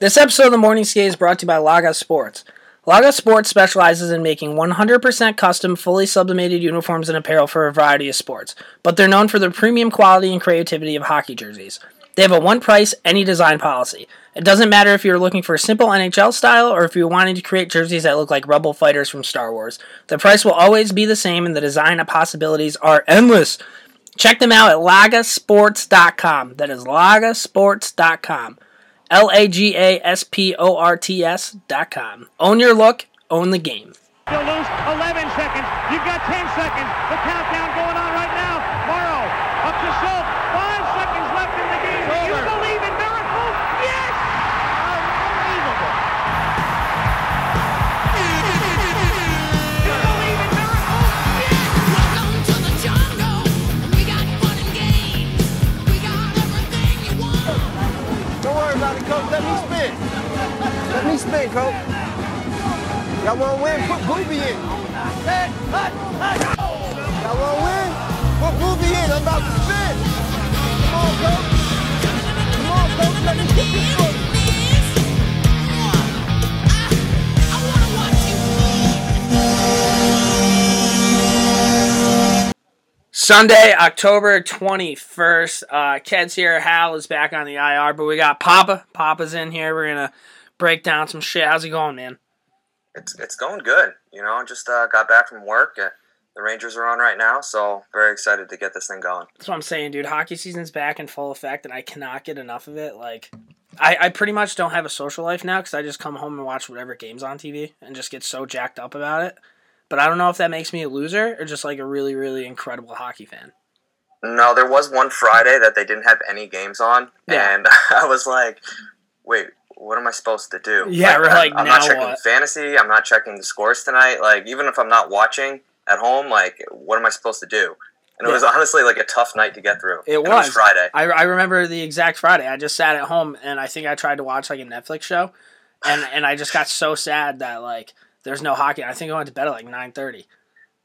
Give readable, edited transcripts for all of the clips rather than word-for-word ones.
This episode of The Morning Skate is brought to you by Laga Sports. Logos Sports specializes in making 100% custom, fully sublimated uniforms and apparel for a variety of sports, but they're known for their premium quality and creativity of hockey jerseys. They have a one-price, any-design policy. It doesn't matter if you're looking for a simple NHL style or if you're wanting to create jerseys that look like Rebel fighters from Star Wars. The price will always be the same, and the design possibilities are endless. Check them out at lagasports.com. That is lagasports.com. LAGASPORTS.com. Own your look, own the game. You'll lose 11 seconds. You've got 10 seconds. The countdown going on right now. Morrow up to Schultz. 5 seconds left in the game. Do you believe in miracles? Yes! Unbelievable. You believe in miracles? Yes! Welcome to the jungle. We got fun and games. We got everything you want. Don't worry about it, Coach. Let me spin. Let me spin, Coach. Y'all wanna win? Put Booby in. Y'all wanna win? Put Booby in. I'm about to spin. Come on, Coach. Come on, Coach. Let me get this one. I wanna watch you. Sunday, October 21st. Ked's here. Hal is back on the IR, but we got Papa. Papa's in here. We're gonna break down some shit. How's it going, man? It's going good, you know, just got back from work, the Rangers are on right now, so very excited to get this thing going. That's what I'm saying, dude. Hockey season's back in full effect, and I cannot get enough of it. Like, I pretty much don't have a social life now because I just come home and watch whatever game's on TV and just get so jacked up about it. But I don't know if that makes me a loser or just like a really, really incredible hockey fan. No, there was one Friday that they didn't have any games on, and I was like, wait, what am I supposed to do? Yeah, like, I'm not checking fantasy. I'm not checking the scores tonight. Like, even if I'm not watching at home, like, what am I supposed to do? And it was honestly like a tough night to get through. It was. It was Friday. I remember the exact Friday. I just sat at home, and I think I tried to watch like a Netflix show, and I just got so sad that like there's no hockey. I think I went to bed at like 9:30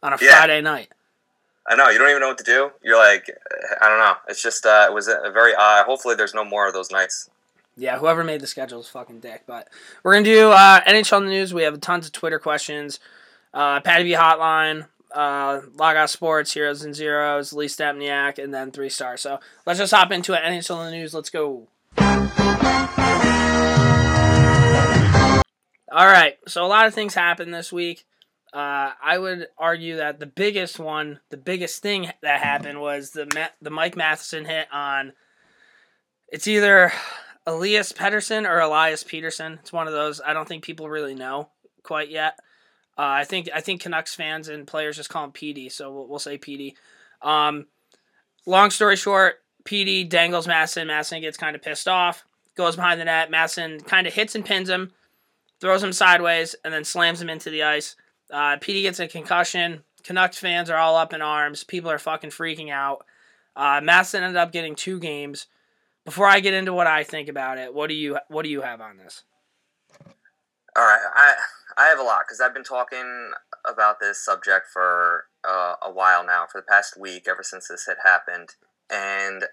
on a Friday night. I know. You don't even know what to do. You're like, I don't know. It's just it was a very odd. Hopefully, there's no more of those nights. Yeah, whoever made the schedule is fucking dick. But we're going to do NHL news. We have tons of Twitter questions. Patty B Hotline, Logos Sports, Heroes and Zeros, Lee Stempniak, and then 3-Star. So let's just hop into it. NHL news. Let's go. All right. So a lot of things happened this week. I would argue that the biggest thing that happened was the Mike Matheson hit on, it's either Elias Pettersson or Elias Pettersson. It's one of those. I don't think people really know quite yet. I think Canucks fans and players just call him PD, so we'll say PD. Long story short, PD dangles Matheson. Matheson gets kind of pissed off, goes behind the net. Matheson kind of hits and pins him, throws him sideways, and then slams him into the ice. PD gets a concussion. Canucks fans are all up in arms. People are fucking freaking out. Matheson ended up getting 2 games. Before I get into what I think about it, what do you have on this? All right, I have a lot because I've been talking about this subject for a while now, for the past week, ever since this hit happened, and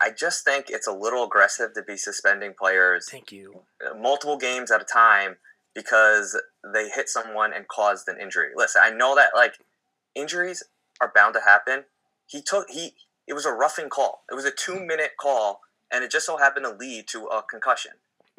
I just think it's a little aggressive to be suspending players multiple games at a time because they hit someone and caused an injury. Listen, I know that like injuries are bound to happen. It was a roughing call. It was a 2-minute call. And it just so happened to lead to a concussion.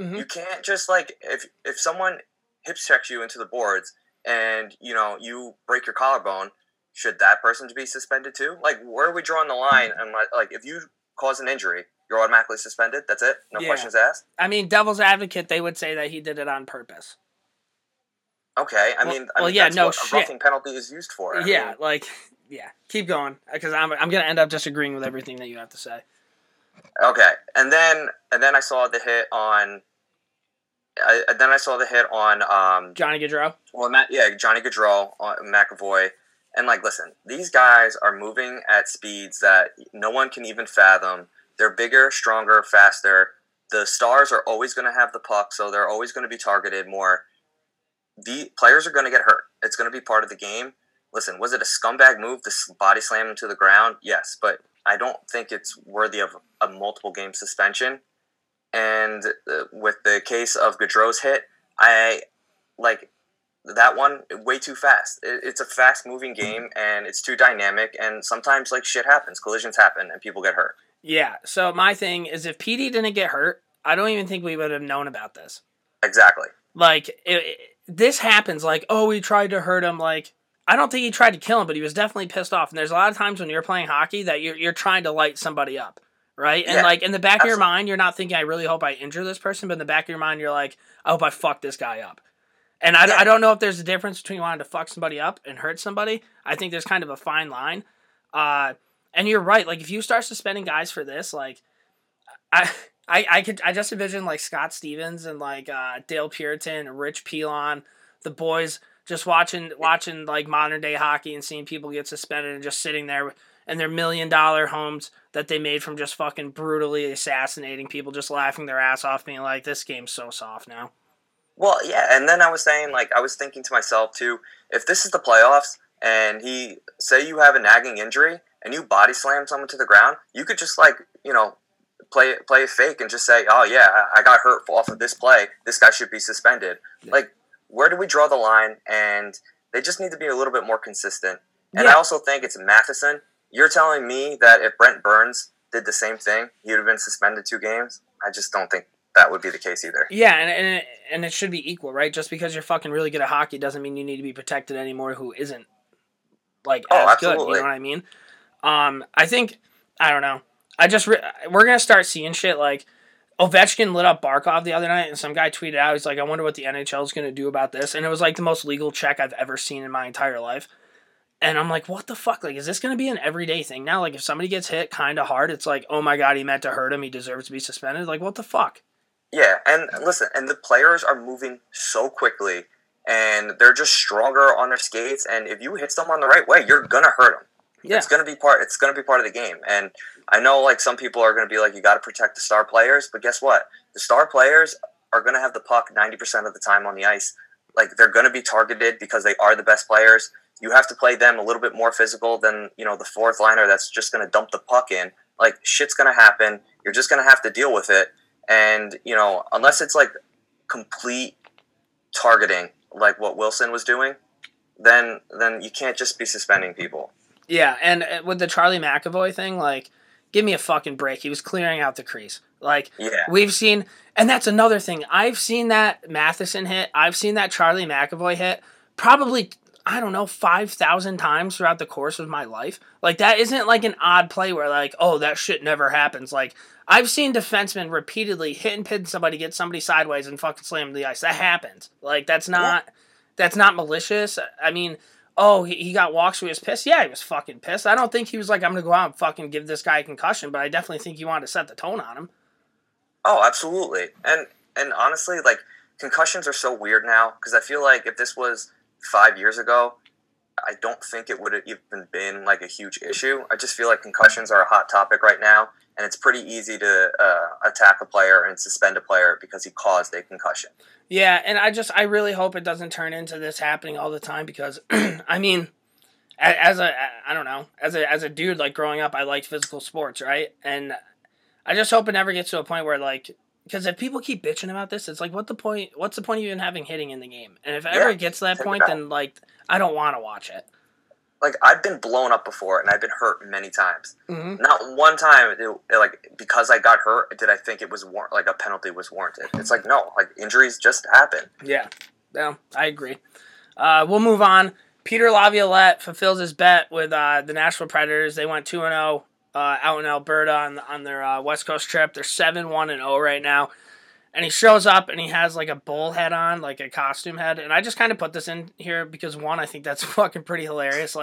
Mm-hmm. You can't just, like, if someone hip-checks you into the boards and, you know, you break your collarbone, should that person be suspended too? Like, where are we drawing the line? And, like, if you cause an injury, you're automatically suspended? That's it? No questions asked? I mean, devil's advocate, they would say that he did it on purpose. Okay. That's what a roughing penalty is used for. Keep going. Because I'm going to end up disagreeing with everything that you have to say. Okay, and then I saw the hit on. Johnny Gaudreau. Well, Johnny Gaudreau on McAvoy, and like, listen, these guys are moving at speeds that no one can even fathom. They're bigger, stronger, faster. The stars are always going to have the puck, so they're always going to be targeted more. The players are going to get hurt. It's going to be part of the game. Listen, was it a scumbag move to body slam him to the ground? Yes, but I don't think it's worthy of a multiple game suspension. And with the case of Gaudreau's hit, that one way too fast. It's a fast-moving game, and it's too dynamic, and sometimes, shit happens. Collisions happen, and people get hurt. Yeah, so my thing is if PD didn't get hurt, I don't even think we would have known about this. Exactly. This happens, we tried to hurt him, I don't think he tried to kill him, but he was definitely pissed off. And there's a lot of times when you're playing hockey that you're trying to light somebody up, right? And, in the back of your mind, you're not thinking, I really hope I injure this person, but in the back of your mind, you're like, I hope I fuck this guy up. And I don't know if there's a difference between wanting to fuck somebody up and hurt somebody. I think there's kind of a fine line. And you're right. If you start suspending guys for this, I just envision, Scott Stevens and, Dale Purinton, Rich Pilon, the boys just watching modern-day hockey and seeing people get suspended and just sitting there in their $1 million homes that they made from just fucking brutally assassinating people, just laughing their ass off, being like, this game's so soft now. Well, yeah, and then I was saying, I was thinking to myself, too, if this is the playoffs and say you have a nagging injury and you body slam someone to the ground, you could just, play a fake and just say, oh, yeah, I got hurt off of this play. This guy should be suspended. Yeah. Where do we draw the line? And they just need to be a little bit more consistent. And yeah. I also think it's Matheson. You're telling me that if Brent Burns did the same thing, he would have been suspended 2 games? I just don't think that would be the case either. Yeah, and it should be equal, right? Just because you're fucking really good at hockey doesn't mean you need to be protected anymore who isn't, as good. You know what I mean? I think, I don't know. We're going to start seeing shit Ovechkin lit up Barkov the other night, and some guy tweeted out, he's like, I wonder what the NHL is going to do about this. And it was the most legal check I've ever seen in my entire life. And I'm like, what the fuck? Is this going to be an everyday thing now? If somebody gets hit kind of hard, it's oh my God, he meant to hurt him. He deserves to be suspended. What the fuck? Yeah, and listen, and the players are moving so quickly, and they're just stronger on their skates. And if you hit someone the right way, you're gonna hurt them. Yeah. It's gonna be part of the game. And I know some people are gonna be you got to protect the star players, but guess what? The star players are gonna have the puck 90% of the time on the ice. They're gonna be targeted because they are the best players. You have to play them a little bit more physical than the fourth liner that's just gonna dump the puck in. Shit's gonna happen. You're just gonna have to deal with it. And, unless it's, complete targeting, what Wilson was doing, then you can't just be suspending people. Yeah, and with the Charlie McAvoy thing, give me a fucking break. He was clearing out the crease. We've seen... And that's another thing. I've seen that Matheson hit. I've seen that Charlie McAvoy hit probably, 5,000 times throughout the course of my life. That isn't, an odd play where, oh, that shit never happens. I've seen defensemen repeatedly hit and pin somebody, get somebody sideways, and fucking slam them to the ice. That happens. That's not malicious. I mean, oh, he got walks, so he was pissed. Yeah, he was fucking pissed. I don't think he was I'm going to go out and fucking give this guy a concussion, but I definitely think he wanted to set the tone on him. Oh, absolutely. And honestly, concussions are so weird now, because I feel if this was 5 years ago, I don't think it would have even been, a huge issue. I just feel concussions are a hot topic right now. And it's pretty easy to attack a player and suspend a player because he caused a concussion. Yeah, and I really hope it doesn't turn into this happening all the time because, I mean, as a dude, growing up, I liked physical sports, right? And I just hope it never gets to a point where, because if people keep bitching about this, it's what the point? What's the point of even having hitting in the game? And if it ever gets to that point, then, I don't want to watch it. I've been blown up before, and I've been hurt many times. Mm-hmm. Not one time, because I got hurt, did I think it was a penalty was warranted. It's no, injuries just happen. Yeah, I agree. We'll move on. Peter Laviolette fulfills his bet with the Nashville Predators. They went 2-0 out in Alberta on their West Coast trip. They're 7-1-0 right now. And he shows up and he has a bull head on, a costume head. And I just kind of put this in here because, one, I think that's fucking pretty hilarious.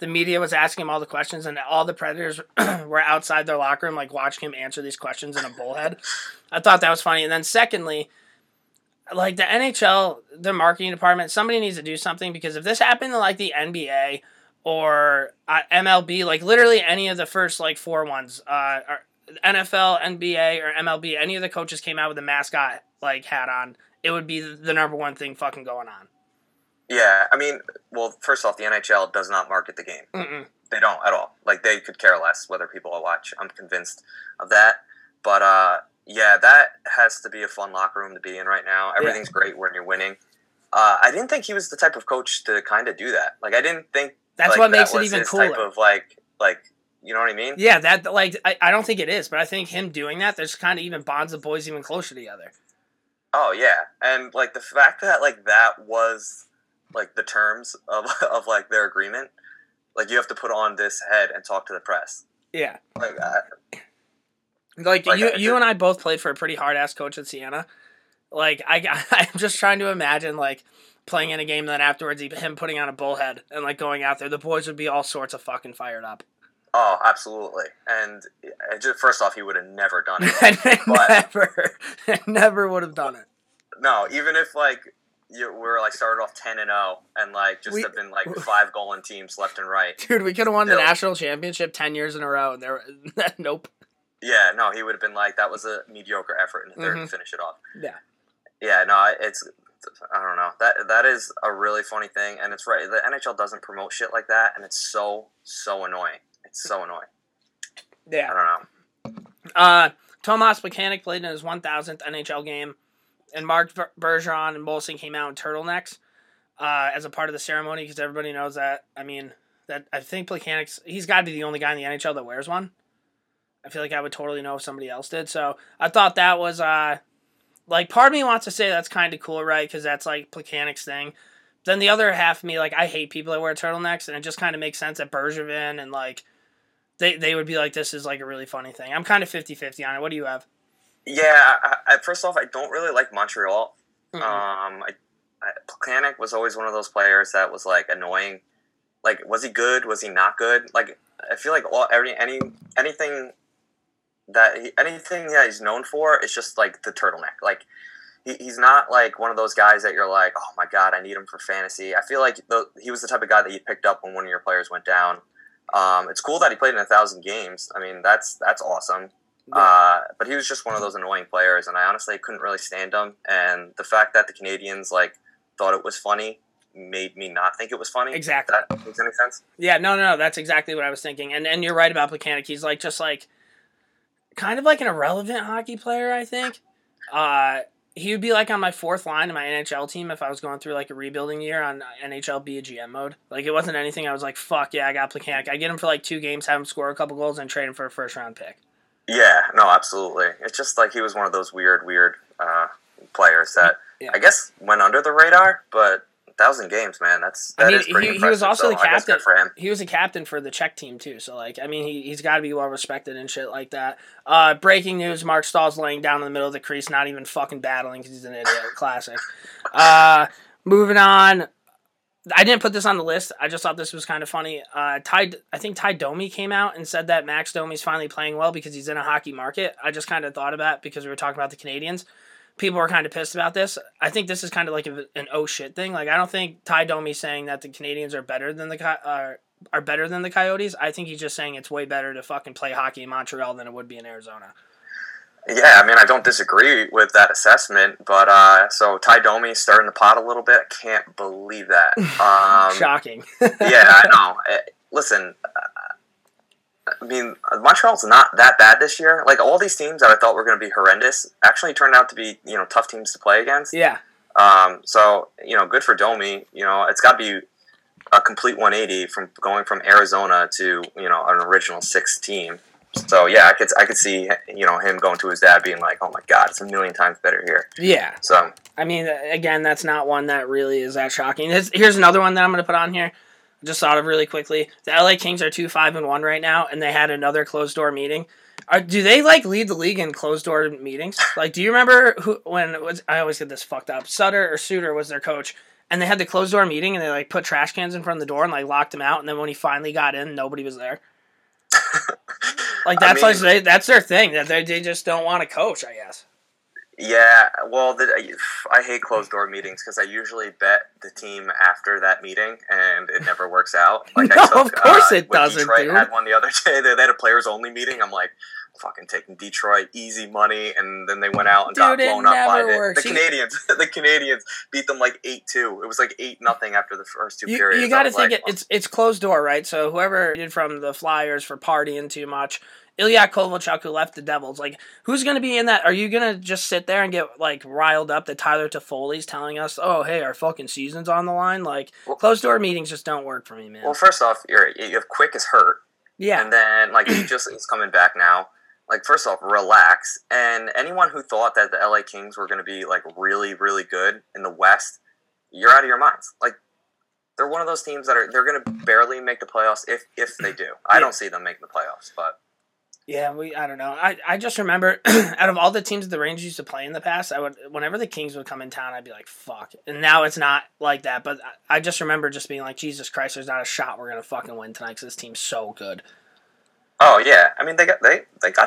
The media was asking him all the questions and all the Predators were outside their locker room, watching him answer these questions in a bull head. I thought that was funny. And then secondly, the NHL, the marketing department, somebody needs to do something because if this happened to, the NBA or MLB, literally any of the first, 4 ones are NFL, NBA, or MLB, any of the coaches came out with a mascot, hat on, it would be the number one thing fucking going on. Yeah, I mean, well, first off, the NHL does not market the game. Mm-mm. They don't at all. They could care less whether people will watch. I'm convinced of that. But Yeah, that has to be a fun locker room to be in right now. Everything's great when you're winning. I didn't think he was the type of coach to kind of do that. Like, I didn't think that's like, what makes that it was even his cooler. Type of like, you know what I mean? Yeah, that like I don't think it is, but I think him doing that, there's kind of even bonds the boys even closer together. Oh yeah, and like the fact that like that was like the terms of like their agreement, like you have to put on this head and talk to the press. Yeah. Like that. Like you and I both played for a pretty hard-ass coach at Siena. Like, I'm just trying to imagine, like, playing in a game and then afterwards him putting on a bullhead and, like, going out there. The boys would be all sorts of fucking fired up. Oh, absolutely. And first off, he would have never done it. Never would have done it. No, even if, like, we're, like, started off 10-0 and, like, just have been, like, 5-goaling teams left and right. Dude, we could have won the national championship 10 years in a row. And nope. Yeah, no, he would have been like, that was a mediocre effort in the third to finish it off. Yeah. Yeah, no, I don't know. That is a really funny thing, and it's right. The NHL doesn't promote shit like that, and it's so annoying. It's so annoying. Yeah. I don't know. Tomas Plekanec played in his 1,000th NHL game, and Marc Bergeron and Molson came out in turtlenecks as a part of the ceremony, because everybody knows that. I mean, that I think Plekanec's, he's got to be the only guy in the NHL that wears one. I feel like I would totally know if somebody else did. So I thought that was, like, part of me wants to say that's kind of cool, right? Because that's, like, Plekanec's thing. Then the other half of me, like, I hate people that wear turtlenecks, and it just kind of makes sense that Bergevin and, like, they would be like, this is, like, a really funny thing. I'm kind of 50-50 on it. What do you have? Yeah, first off, I don't really like Montreal. Mm-hmm. Plekanec was always one of those players that was, like, annoying. Like, was he good? Was he not good? Like, I feel like anything... anything that he's known for is just like the turtleneck. Like he's not like one of those guys that you're like, oh my god, I need him for fantasy. I feel like he was the type of guy that you picked up when one of your players went down. It's cool that he played in 1,000 games. I mean, that's awesome. Yeah. But he was just one of those annoying players, and I honestly couldn't really stand him. And the fact that the Canadians like thought it was funny made me not think it was funny. Exactly. If that makes any sense? Yeah. No. That's exactly what I was thinking. And you're right about Plekanec. He's like just like. Kind of like an irrelevant hockey player, I think. He would be like on my fourth line in my NHL team if I was going through like a rebuilding year on NHL be a GM mode. Like it wasn't anything I was like, fuck yeah, I got Plekanec. I get him for like 2 games, have him score a couple goals, and trade him for a first round pick. Yeah, no, absolutely. It's just like he was one of those weird players that I guess went under the radar, but 1,000 games, man. That is pretty impressive. He was also the captain. For him. He was a captain for the Czech team too. So, like, I mean, he's got to be well respected and shit like that. Breaking news: Mark Stahl's laying down in the middle of the crease, not even fucking battling because he's an idiot. Classic. Moving on. I didn't put this on the list. I just thought this was kind of funny. I think Ty Domi came out and said that Max Domi's finally playing well because he's in a hockey market. I just kind of thought about it because we were talking about the Canadians. People are kind of pissed about this. I think this is kind of like an oh shit thing. Like I don't think Ty Domi saying that the Canadians are better than are better than the Coyotes. I think he's just saying it's way better to fucking play hockey in Montreal than it would be in Arizona. Yeah, I mean I don't disagree with that assessment, but so Ty Domi stirring the pot a little bit. I can't believe that. Shocking. Yeah, I know. Listen. I mean, Montreal's not that bad this year. Like, all these teams that I thought were going to be horrendous actually turned out to be, you know, tough teams to play against. Yeah. So, you know, good for Domi. You know, it's got to be a complete 180 from going from Arizona to, you know, an original 6 team. So, yeah, I could see, you know, him going to his dad being like, oh, my God, it's a million times better here. Yeah. So. I mean, again, that's not one that really is that shocking. Here's another one that I'm going to put on here. Just thought of really quickly. The LA Kings are 2-5-1 right now, and they had another closed door meeting. Do they like lead the league in closed door meetings? Like, do you remember I always get this fucked up. Suter was their coach, and they had the closed door meeting, and they like put trash cans in front of the door and like locked him out. And then when he finally got in, nobody was there. Like that's I mean, like that's their thing. That they just don't want to coach, I guess. Yeah, well, I hate closed-door meetings because I usually bet the team after that meeting, and it never works out. Like, no, of course it doesn't, Detroit dude. Had one the other day. They had a players-only meeting. I'm like, fucking taking Detroit easy money, and then they went out and got blown up by it. The Canadians beat them like 8-2. It was like 8-0 after the first 2 periods. You got to think it's closed-door, right? So whoever did from the Flyers for partying too much Ilya Kovalchuk, who left the Devils. Like, who's going to be in that? Are you going to just sit there and get, like, riled up that Tyler Toffoli's telling us, oh, hey, our fucking season's on the line? Like, well, closed-door meetings just don't work for me, man. Well, first off, you have Quick is hurt. Yeah. And then, like, he just is coming back now. Like, first off, relax. And anyone who thought that the LA Kings were going to be, like, really, really good in the West, you're out of your minds. Like, they're one of those teams that they're going to barely make the playoffs if they do. I don't see them making the playoffs, but... Yeah, I don't know. I just remember, out of all the teams that the Rangers used to play in the past, whenever the Kings would come in town, I'd be like, fuck. And now it's not like that, but I just remember just being like, Jesus Christ, there's not a shot we're going to fucking win tonight because this team's so good. Oh, yeah. I mean, they got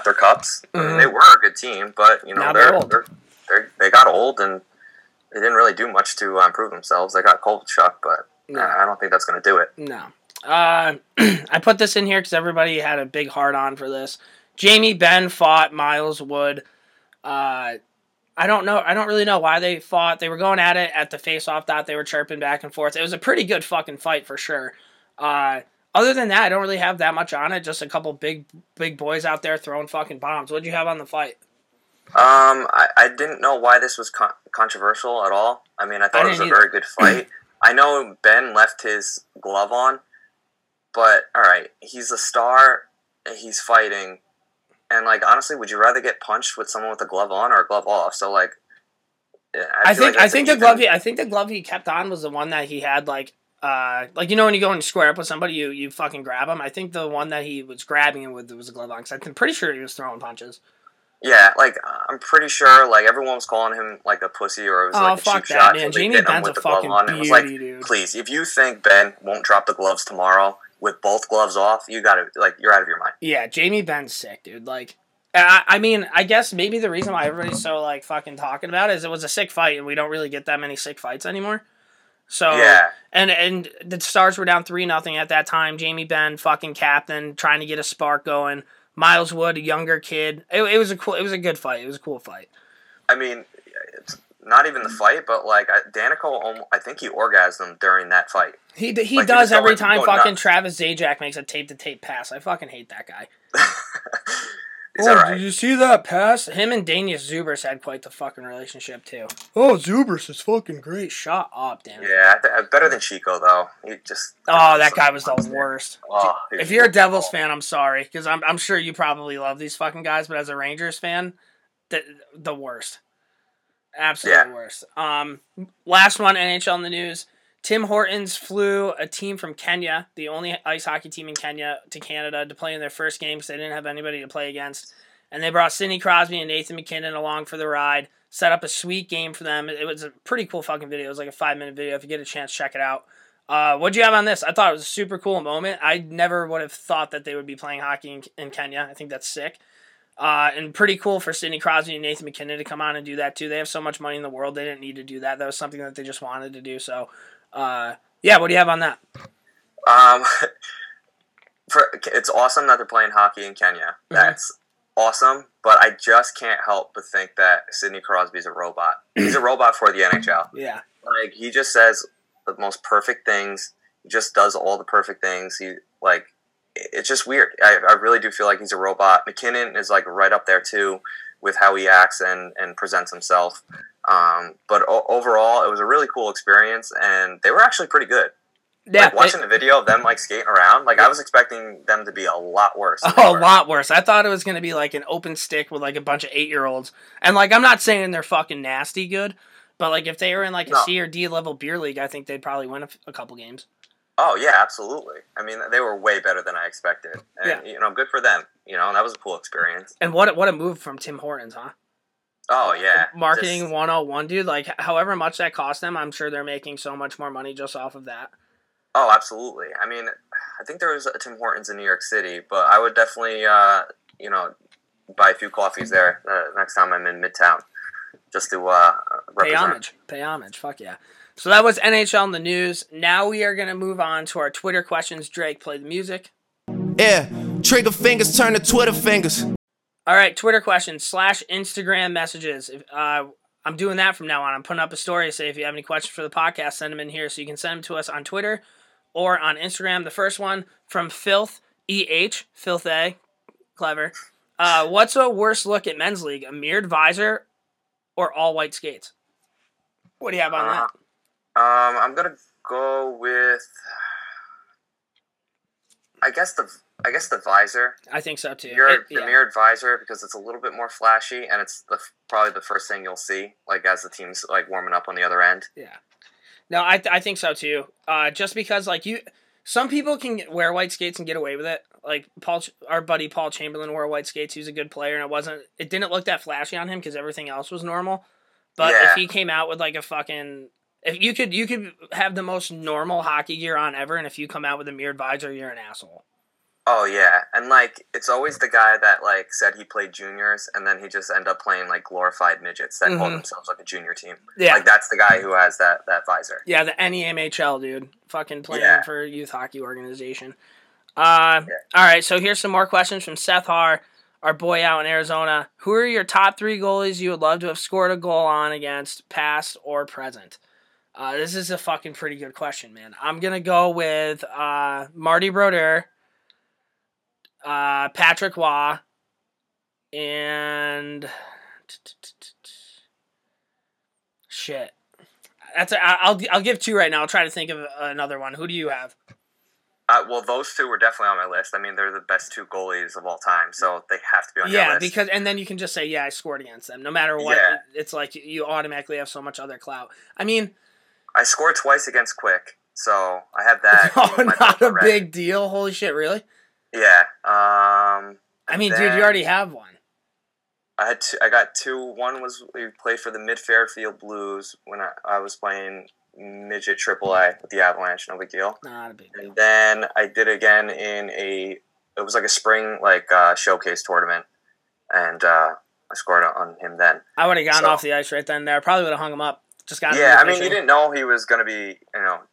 their cups. Mm-hmm. I mean, they were a good team, but, you know, they got old, and they didn't really do much to improve themselves. They got Kovalchuk, but no. I don't think that's going to do it. No. I put this in here because everybody had a big heart on for this. Jamie Benn fought Miles Wood. I don't know. I don't really know why they fought. They were going at it at the face-off dot. They were chirping back and forth. It was a pretty good fucking fight for sure. Other than that, I don't really have that much on it. Just a couple big boys out there throwing fucking bombs. What'd you have on the fight? I didn't know why this was controversial at all. I mean, I thought it was a very good fight. I know Ben left his glove on. But, all right, he's a star, he's fighting, and, like, honestly, would you rather get punched with someone with a glove on or a glove off? So, like, I think the glove he kept on was the one that he had, like, you know, when you go and square up with somebody, you fucking grab them. I think the one that he was grabbing him with was a glove on, because I'm pretty sure he was throwing punches. Yeah, like, I'm pretty sure, like, everyone was calling him, like, a pussy or it was, like, a cheap shot. Oh, fuck that, man. Jamie Benn's a fucking beauty, like, dude. Please, if you think Ben won't drop the gloves tomorrow... with both gloves off, you gotta, like, you're out of your mind. Yeah, Jamie Benn's sick, dude. Like, I mean, I guess maybe the reason why everybody's so, like, fucking talking about it is it was a sick fight, and we don't really get that many sick fights anymore. So, yeah. And the Stars were down 3-0 at that time. Jamie Benn, fucking captain, trying to get a spark going. Miles Wood, a younger kid. It was a good fight. It was a cool fight. I mean, it's not even the fight, but, like, Danico, I think he orgasmed during that fight. He like, does every time fucking nuts. Travis Zajac makes a tape-to-tape pass. I fucking hate that guy. Did you see that pass? Him and Daniel Zubrus had quite the fucking relationship, too. Oh, Zubrus is fucking great. Shut up, Dan. Yeah, better than Chico, though. He just... Oh, that guy was the worst. Oh, if you're a Devils fan, I'm sorry, because I'm sure you probably love these fucking guys, but as a Rangers fan, the worst. Absolutely worst. Last one, NHL in the news. Tim Hortons flew a team from Kenya, the only ice hockey team in Kenya, to Canada to play in their first game because they didn't have anybody to play against. And they brought Sidney Crosby and Nathan McKinnon along for the ride, set up a sweet game for them. It was a pretty cool fucking video. It was like a 5-minute video. If you get a chance, check it out. What'd you have on this? I thought it was a super cool moment. I never would have thought that they would be playing hockey in Kenya. I think that's sick. And pretty cool for Sidney Crosby and Nathan McKinnon to come on and do that, too. They have so much money in the world, they didn't need to do that. That was something that they just wanted to do. So, yeah, what do you have on that? It's awesome that they're playing hockey in Kenya. That's awesome, but I just can't help but think that Sidney Crosby is a robot. He's a robot for the NHL. Yeah. Like, he just says the most perfect things. He just does all the perfect things. He, like... It's just weird. I really do feel like he's a robot. McKinnon is, like, right up there, too, with how he acts and presents himself. But overall, it was a really cool experience, and they were actually pretty good. Yeah, like, watching the video of them, like, skating around, like, I was expecting them to be a lot worse. Oh, a lot worse. I thought it was going to be, like, an open stick with, like, a bunch of 8-year-olds. And, like, I'm not saying they're fucking nasty good, but, like, if they were in, like, a C or D level beer league, I think they'd probably win a couple games. Oh, yeah, absolutely. I mean, they were way better than I expected. And, you know, good for them. You know, that was a cool experience. And what a move from Tim Hortons, huh? Oh, yeah. Marketing 101, dude. Like, however much that cost them, I'm sure they're making so much more money just off of that. Oh, absolutely. I mean, I think there was a Tim Hortons in New York City, but I would definitely, you know, buy a few coffees there next time I'm in Midtown just to represent. Pay homage. Fuck yeah. So that was NHL in the news. Now we are going to move on to our Twitter questions. Drake, play the music. Yeah, trigger fingers turn to Twitter fingers. All right, Twitter questions / Instagram messages. I'm doing that from now on. I'm putting up a story to say if you have any questions for the podcast, send them in here. So you can send them to us on Twitter or on Instagram. The first one from Filth EH, Filth A, Clever. What's a worse look at men's league? A mirrored visor or all white skates? What do you have on that? I'm gonna go with, I guess the visor. I think so too. The mirrored visor, because it's a little bit more flashy, and it's probably the first thing you'll see, like as the team's like warming up on the other end. Yeah. No, I think so too. Just because like some people can wear white skates and get away with it. Like our buddy Paul Chamberlain wore white skates. He was a good player, and it didn't look that flashy on him because everything else was normal. But if he came out with like a fucking, if you could have the most normal hockey gear on ever, and if you come out with a mirrored visor, you're an asshole. Oh yeah, and like it's always the guy that like said he played juniors, and then he just end up playing like glorified midgets that call themselves like a junior team. Yeah, like that's the guy who has that visor. Yeah, the NEMHL dude, fucking playing for a youth hockey organization. All right, so here's some more questions from Seth Haar, our boy out in Arizona. Who are your top three goalies you would love to have scored a goal on against, past or present? This is a fucking pretty good question, man. I'm going to go with Marty Brodeur, Patrick Waugh, and... Shit. I'll give two right now. I'll try to think of another one. Who do you have? Well, those two were definitely on my list. I mean, they're the best two goalies of all time, so they have to be on your list. Yeah, because, and then you can just say, yeah, I scored against them. No matter what, it's like you automatically have so much other clout. I mean... I scored twice against Quick, so I have that. Oh, not a big deal. Holy shit, really? Yeah. I mean, dude, you already have one. I got two. One was we played for the Mid-Fairfield Blues when I was playing... midget triple A with the Avalanche, no big deal. Not a big deal. And then I did again in it was like a spring showcase tournament, and I scored on him then. I would have gotten off the ice right then and there. I probably would have hung him up. Just got I mean, you didn't know he was going to be,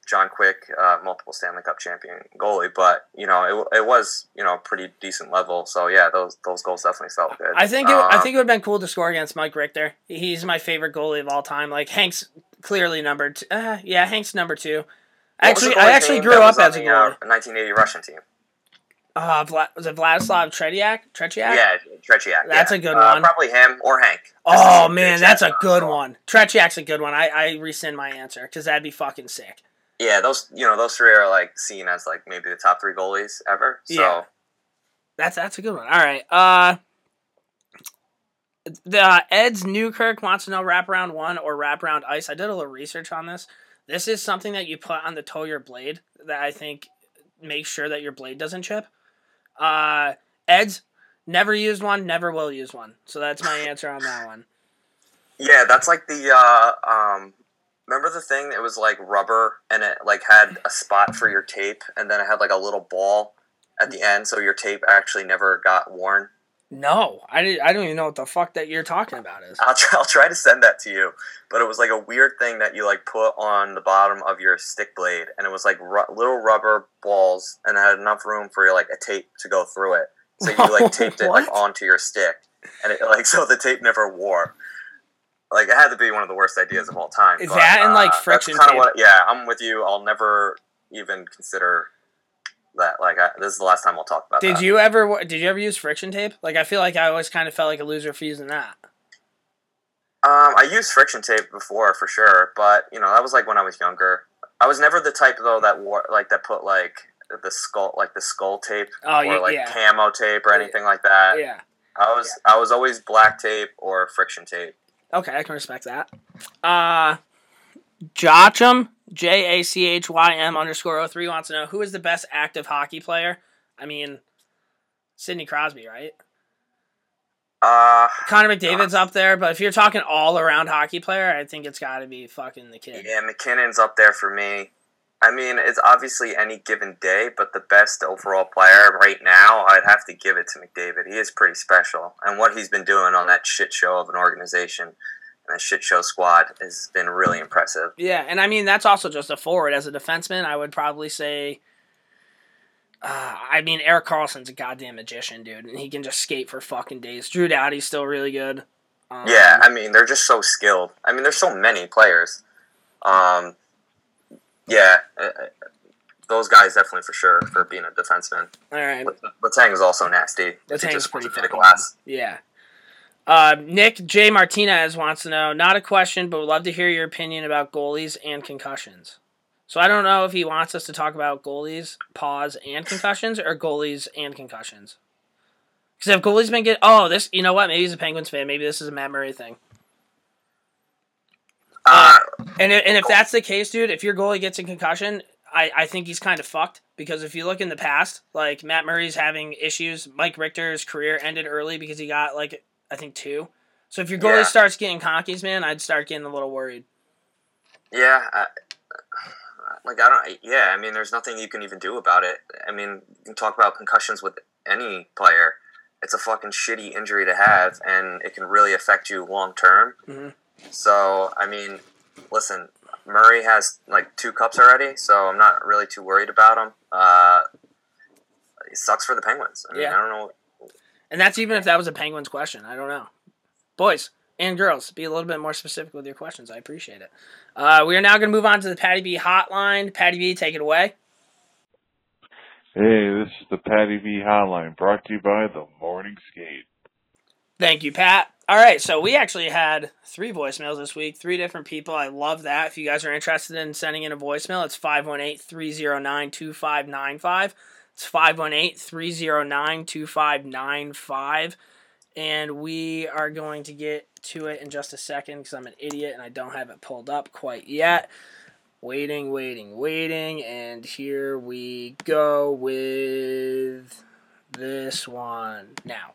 John Quick, multiple Stanley Cup champion goalie, but it was a pretty decent level. So yeah, those goals definitely felt good. I think it would have been cool to score against Mike Richter. He's my favorite goalie of all time. Like Hank's. Clearly number two. Hank's number two. I actually grew up as a goalie. 1980 Russian team. Was it Vladislav Tretiak? Yeah, Tretiak. That's a good one. Probably him or Hank. Oh, man, that's a good one. Tretiak's a good one. I rescind my answer because that'd be fucking sick. Yeah, those three are like seen as like maybe the top three goalies ever. So. Yeah. That's a good one. All right. Ed's Newkirk wants to know wraparound one or wraparound ice. I did a little research on this. This is something that you put on the toe of your blade that I think makes sure that your blade doesn't chip. Ed's never used one, never will use one. So that's my answer on that one. Yeah, that's like the remember the thing that was like rubber and it like had a spot for your tape and then it had like a little ball at the end, so your tape actually never got worn. No, I don't even know what the fuck that you're talking about is. I'll try to send that to you, but it was like a weird thing that you like put on the bottom of your stick blade, and it was like little rubber balls, and it had enough room for like a tape to go through it. So you like taped it like onto your stick, and it like so the tape never wore. Like it had to be one of the worst ideas of all time. Is that and like friction tape? Yeah, I'm with you. I'll never even consider. That like this is the last time we'll talk about that. Did you ever use friction tape? Like I feel like I always kind of felt like a loser for using that. I used friction tape before for sure, but that was like when I was younger. I was never the type though that wore like that put like the skull tape or like camo tape or anything like that. Yeah, I was always black tape or friction tape. Okay, I can respect that. Jochum, JACHYM_03 wants to know, who is the best active hockey player? I mean, Sidney Crosby, right? Connor McDavid's up there, but if you're talking all-around hockey player, I think it's got to be fucking the kid. Yeah, McKinnon's up there for me. I mean, it's obviously any given day, but the best overall player right now, I'd have to give it to McDavid. He is pretty special. And what he's been doing on that shit show of an organization... that shit show squad has been really impressive. Yeah, and I mean, that's also just a forward. As a defenseman, I would probably say, Erik Karlsson's a goddamn magician, dude, and he can just skate for fucking days. Drew Doughty's still really good. Yeah, I mean, they're just so skilled. I mean, there's so many players. Yeah, those guys definitely for sure for being a defenseman. All right. Letang is also nasty. Letang is pretty physical. Yeah. Nick J. Martinez wants to know, not a question, but would love to hear your opinion about goalies and concussions. So I don't know if he wants us to talk about goalies, pause, and concussions, or goalies and concussions. Because if goalies been getting... Oh, this... You know what? Maybe he's a Penguins fan. Maybe this is a Matt Murray thing. And if that's the case, dude, if your goalie gets a concussion, I think he's kind of fucked. Because if you look in the past, like, Matt Murray's having issues. Mike Richter's career ended early because he got, like, I think 2. So if your goalie starts getting conkies, man, I'd start getting a little worried. Yeah, I mean, there's nothing you can even do about it. I mean, you can talk about concussions with any player. It's a fucking shitty injury to have, and it can really affect you long term. Mm-hmm. So, I mean, listen, Murray has, like, 2 cups already, so I'm not really too worried about him. It sucks for the Penguins. I mean, I don't know. And that's even if that was a Penguins question. I don't know. Boys and girls, be a little bit more specific with your questions. I appreciate it. We are now going to move on to the Patty B hotline. Patty B, take it away. Hey, this is the Patty B hotline brought to you by The Morning Skate. Thank you, Pat. All right, so we actually had 3 voicemails this week, 3 different people. I love that. If you guys are interested in sending in a voicemail, it's 518-309-2595. It's 518-309-2595. And we are going to get to it in just a second because I'm an idiot and I don't have it pulled up quite yet. Waiting. And here we go with this one now.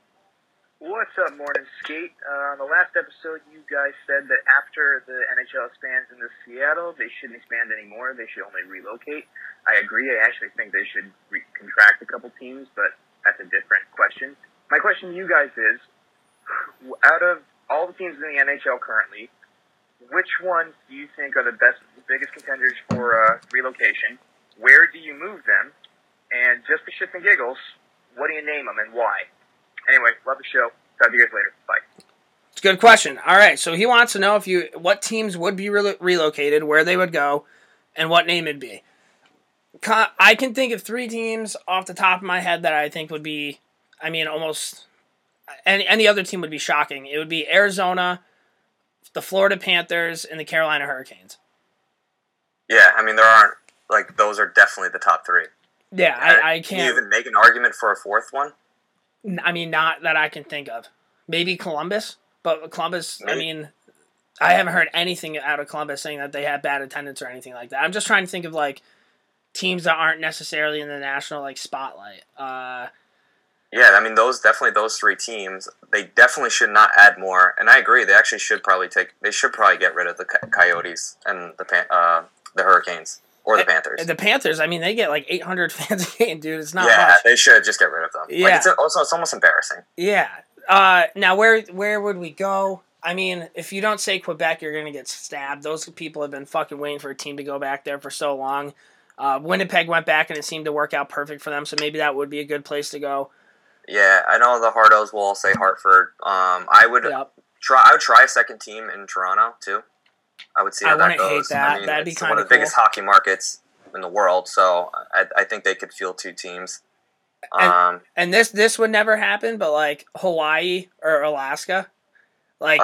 What's up, Morning Skate? On the last episode, you guys said that after the NHL expands into Seattle, they shouldn't expand anymore. They should only relocate. I agree. I actually think they should contract a couple teams, but that's a different question. My question to you guys is, out of all the teams in the NHL currently, which ones do you think are the biggest contenders for relocation? Where do you move them? And just for shits and giggles, what do you name them and why? Anyway, love the show. Talk to you guys later. Bye. It's a good question. All right, so he wants to know what teams would be relocated, where they would go, and what name it'd be. I can think of 3 teams off the top of my head that I think would be, I mean, almost any other team would be shocking. It would be Arizona, the Florida Panthers, and the Carolina Hurricanes. Yeah, I mean, there aren't, like, those are definitely the top 3. Yeah, I can't. Can you even make an argument for a 4th one? I mean, not that I can think of. Maybe Columbus, but Columbus, maybe. I mean, I haven't heard anything out of Columbus saying that they have bad attendance or anything like that. I'm just trying to think of, like, teams that aren't necessarily in the national, like, spotlight. Yeah, I mean, those 3 teams, they definitely should not add more. And I agree, they actually should probably get rid of the Coyotes and the Hurricanes. Or the Panthers. The Panthers, I mean, they get like 800 fans a game, dude. It's not much. Yeah, they should just get rid of them. Yeah. Like, it's almost embarrassing. Yeah. Now, where would we go? I mean, if you don't say Quebec, you're going to get stabbed. Those people have been fucking waiting for a team to go back there for so long. Winnipeg went back, and it seemed to work out perfect for them, so maybe that would be a good place to go. Yeah, I know the Hardos will all say Hartford. I would try a second team in Toronto, too. I would see how that goes. I wouldn't hate that. I mean, that'd be kind of one of the biggest hockey markets in the world, so I think they could field 2 teams. And this would never happen, but like Hawaii or Alaska, like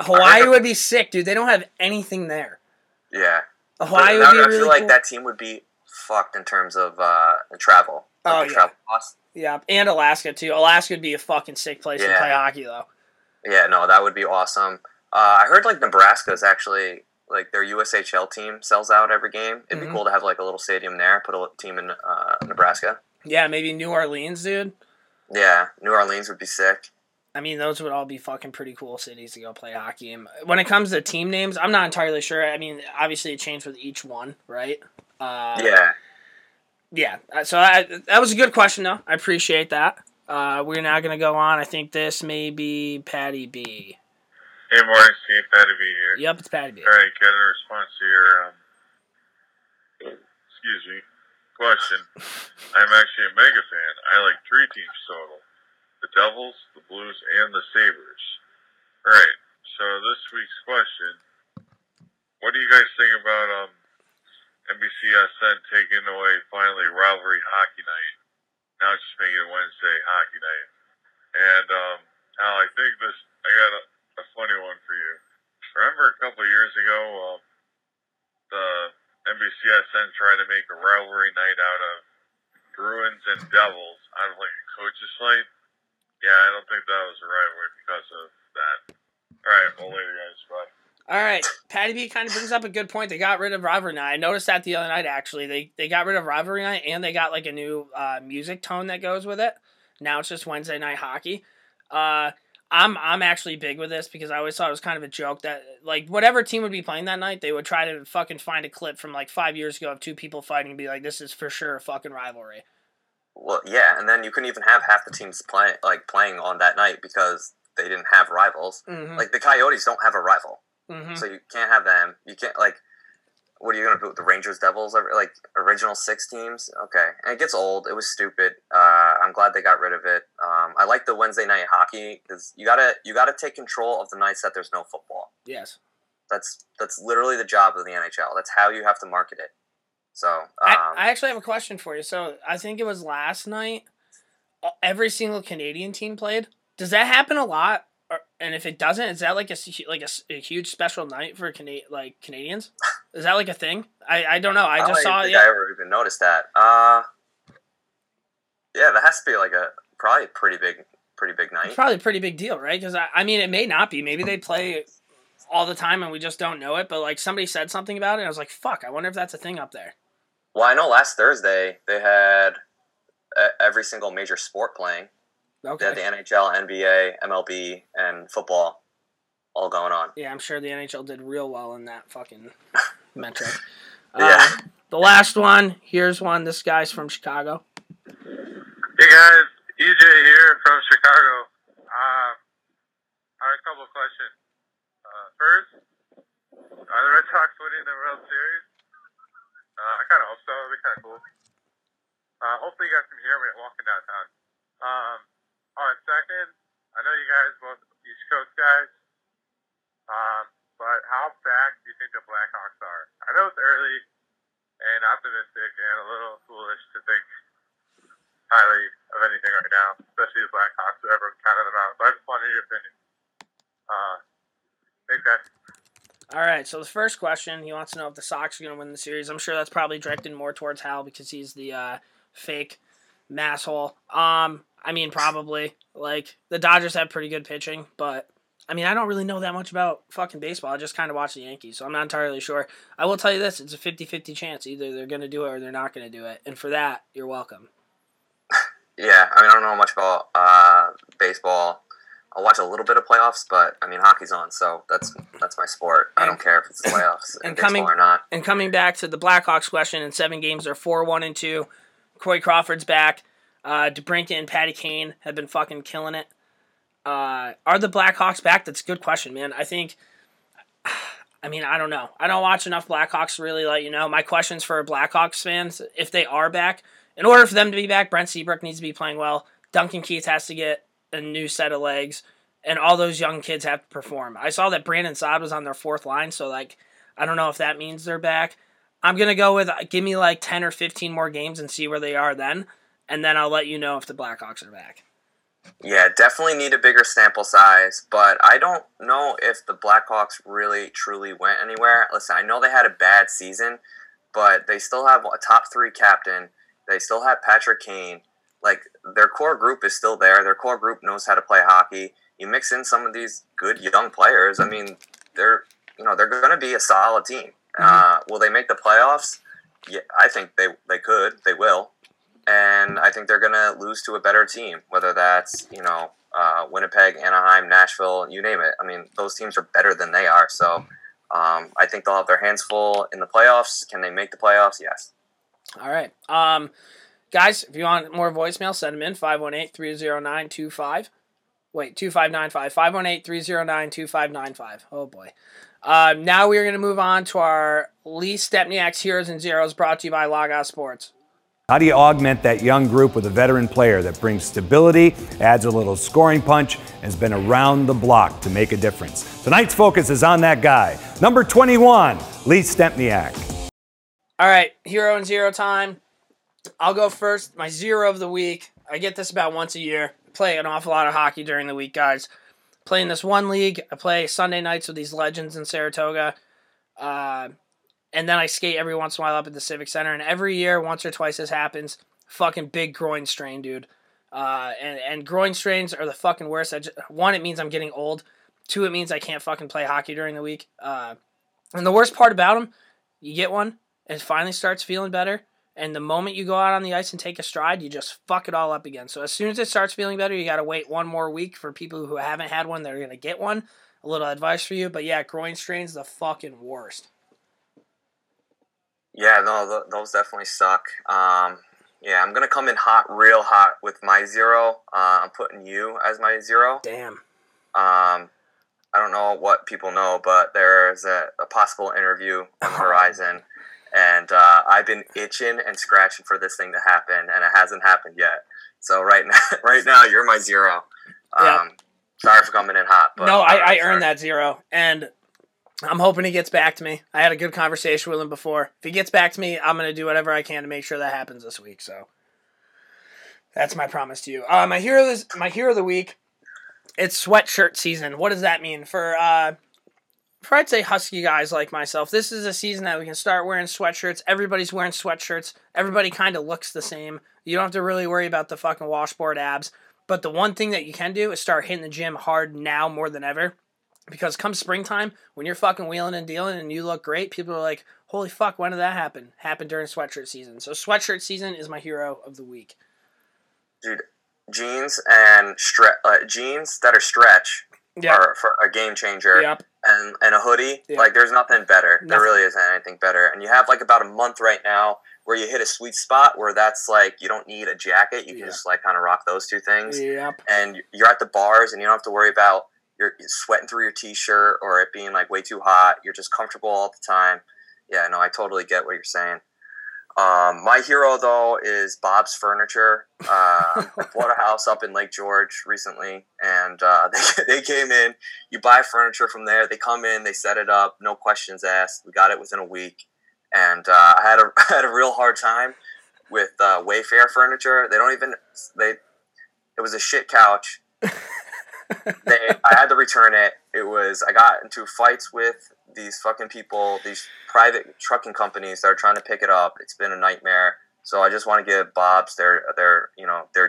Hawaii would be sick, dude. They don't have anything there. Yeah, Hawaii would be really cool. I feel like that team would be fucked in terms of travel. Like travel costs. Yeah, and Alaska too. Alaska would be a fucking sick place to play hockey, though. Yeah, no, that would be awesome. I heard like Nebraska's actually like their USHL team sells out every game. It'd be cool to have like a little stadium there, put a team in Nebraska. Yeah, maybe New Orleans, dude. Yeah, New Orleans would be sick. I mean, those would all be fucking pretty cool cities to go play hockey in. When it comes to team names, I'm not entirely sure. I mean, obviously it changed with each one, right? Yeah. So that was a good question, though. I appreciate that. We're now going to go on. I think this may be Patty B. Hey, Morning Steve. Patty B here. Yep, it's Patty B. All right, got a response to your, question. I'm actually a mega fan. I like 3 teams total. The Devils, the Blues, and the Sabres. All right, so this week's question, what do you guys think about NBCSN taking away finally rivalry hockey night. Now it's just making it Wednesday hockey night. And Al, I think this I got a funny one for you. Remember a couple of years ago, the NBCSN tried to make a rivalry night out of Bruins and Devils out of like a coach's slate? Yeah, I don't think that was a rivalry because of that. All right, well later guys, bye. All right, Patty B kind of brings up a good point. They got rid of rivalry night. I noticed that the other night, actually. They got rid of rivalry night, and they got, like, a new music tone that goes with it. Now it's just Wednesday night hockey. I'm actually big with this because I always thought it was kind of a joke that, like, whatever team would be playing that night, they would try to fucking find a clip from, like, 5 years ago of two people fighting and be like, this is for sure a fucking rivalry. Well, yeah, and then you couldn't even have half the teams playing on that night because they didn't have rivals. Mm-hmm. Like, the Coyotes don't have a rival. Mm-hmm. So you can't have them. You can't, like, what are you going to do with the Rangers, Devils? Like, original six teams? Okay. And it gets old. It was stupid. I'm glad they got rid of it. I like the Wednesday night hockey because you gotta take control of the nights that there's no football. Yes. That's literally the job of the NHL. That's how you have to market it. So I actually have a question for you. So I think it was last night, every single Canadian team played. Does that happen a lot? And if it doesn't, is that like a huge special night for Canadians? Is that like a thing? I don't know. I ever even noticed that. Yeah, that has to be like a probably pretty big night. It's probably a pretty big deal, right? Because I mean, it may not be. Maybe they play all the time and we just don't know it. But like somebody said something about it, and I was like, "Fuck!" I wonder if that's a thing up there. Well, I know last Thursday they had every single major sport playing. Okay. They had the NHL, NBA, MLB, and football all going on. Yeah, I'm sure the NHL did real well in that fucking metric. Yeah. The last one, here's one. This guy's from Chicago. Hey, guys. EJ here from Chicago. I have a couple of questions. First, are the Red Sox winning the World Series? I kind of hope so. It would be kind of cool. Hopefully you guys can hear me walking downtown. Second, I know you guys both East Coast guys, but how back do you think the Blackhawks are? I know it's early and optimistic and a little foolish to think highly of anything right now, especially the Blackhawks, so everyone's counting them out. But I just wanted your opinion. Thanks, guys. All right, so the first question, he wants to know if the Sox are going to win the series. I'm sure that's probably directed more towards Hal because he's the fake masshole. I mean, probably. Like, the Dodgers have pretty good pitching, but, I mean, I don't really know that much about fucking baseball. I just kind of watch the Yankees, so I'm not entirely sure. I will tell you this, it's a 50-50 chance. Either they're going to do it or they're not going to do it. And for that, you're welcome. Yeah, I mean, I don't know much about baseball. I'll watch a little bit of playoffs, but, I mean, hockey's on, so that's my sport. I don't care if it's the playoffs and baseball or not. And coming back to the Blackhawks question, in 7 games, they're 4-1-2. Corey Crawford's back. DeBrincat and Patty Kane have been fucking killing it. Are the Blackhawks back? That's a good question, man. I don't know. I don't watch enough Blackhawks to really let you know. My questions for Blackhawks fans, if they are back, in order for them to be back, Brent Seabrook needs to be playing well. Duncan Keith has to get a new set of legs. And all those young kids have to perform. I saw that Brandon Saad was on their 4th line, so, like, I don't know if that means they're back. I'm going to go with give me, like, 10 or 15 more games and see where they are then. And then I'll let you know if the Blackhawks are back. Yeah, definitely need a bigger sample size, but I don't know if the Blackhawks really, truly went anywhere. Listen, I know they had a bad season, but they still have a top 3 captain. They still have Patrick Kane. Like, their core group is still there. Their core group knows how to play hockey. You mix in some of these good young players, I mean, they're going to be a solid team. Mm-hmm. Will they make the playoffs? Yeah, I think they could. They will. And I think they're going to lose to a better team, whether that's, Winnipeg, Anaheim, Nashville, you name it. I mean, those teams are better than they are. So I think they'll have their hands full in the playoffs. Can they make the playoffs? Yes. All right. Guys, if you want more voicemail, send them in, 518-309-25. Wait, 2595. 518-309-2595. Oh, boy. Now we are going to move on to our Lee Stempniak's Heroes and Zeros, brought to you by Logos Sports. How do you augment that young group with a veteran player that brings stability, adds a little scoring punch, and has been around the block to make a difference? Tonight's focus is on that guy, number 21, Lee Stempniak. All right, hero and zero time. I'll go first. My zero of the week. I get this about once a year. I play an awful lot of hockey during the week, guys. I play in this one league. I play Sunday nights with these legends in Saratoga. And then I skate every once in a while up at the Civic Center. And every year, once or twice this happens, fucking big groin strain, dude. And groin strains are the fucking worst. One, it means I'm getting old. Two, it means I can't fucking play hockey during the week. And the worst part about them, you get one, and it finally starts feeling better. And the moment you go out on the ice and take a stride, you just fuck it all up again. So as soon as it starts feeling better, you got to wait one more week for people who haven't had one. They're going to get one. A little advice for you. But yeah, groin strains, the fucking worst. Yeah, no, those definitely suck. Yeah, I'm going to come in hot, real hot with my zero. I'm putting you as my zero. Damn. I don't know what people know, but there's a possible interview on the horizon. And I've been itching and scratching for this thing to happen, and it hasn't happened yet. So right now, you're my zero. Yep. Sorry for coming in hot. But no, I earned that zero, and I'm hoping he gets back to me. I had a good conversation with him before. If he gets back to me, I'm going to do whatever I can to make sure that happens this week. So that's my promise to you. My hero of the week, it's sweatshirt season. What does that mean for I'd say husky guys like myself? This is a season that we can start wearing sweatshirts. Everybody's wearing sweatshirts. Everybody kind of looks the same. You don't have to really worry about the fucking washboard abs. But the one thing that you can do is start hitting the gym hard now more than ever. Because come springtime, when you're fucking wheeling and dealing and you look great, people are like, holy fuck, when did that happen? Happened during sweatshirt season. So sweatshirt season is my hero of the week. Dude, jeans that are stretch are for a game changer. Yep. And a hoodie, like there's nothing better. Nothing. There really isn't anything better. And you have like about a month right now where you hit a sweet spot where that's like you don't need a jacket. You can just like kind of rock those two things. Yep. And you're at the bars and you don't have to worry about you're sweating through your t-shirt or it being like way too hot. You're just comfortable all the time. Yeah, no, I totally get what you're saying. My hero though is Bob's Furniture. Bought a house up in Lake George recently, and they came in. You buy furniture from there. They come in, they set it up, no questions asked. We got it within a week, and I had a real hard time with Wayfair furniture. It was a shit couch. I had to return it. I got into fights with these fucking people, these private trucking companies that are trying to pick it up. It's been a nightmare. So I just want to give Bob's their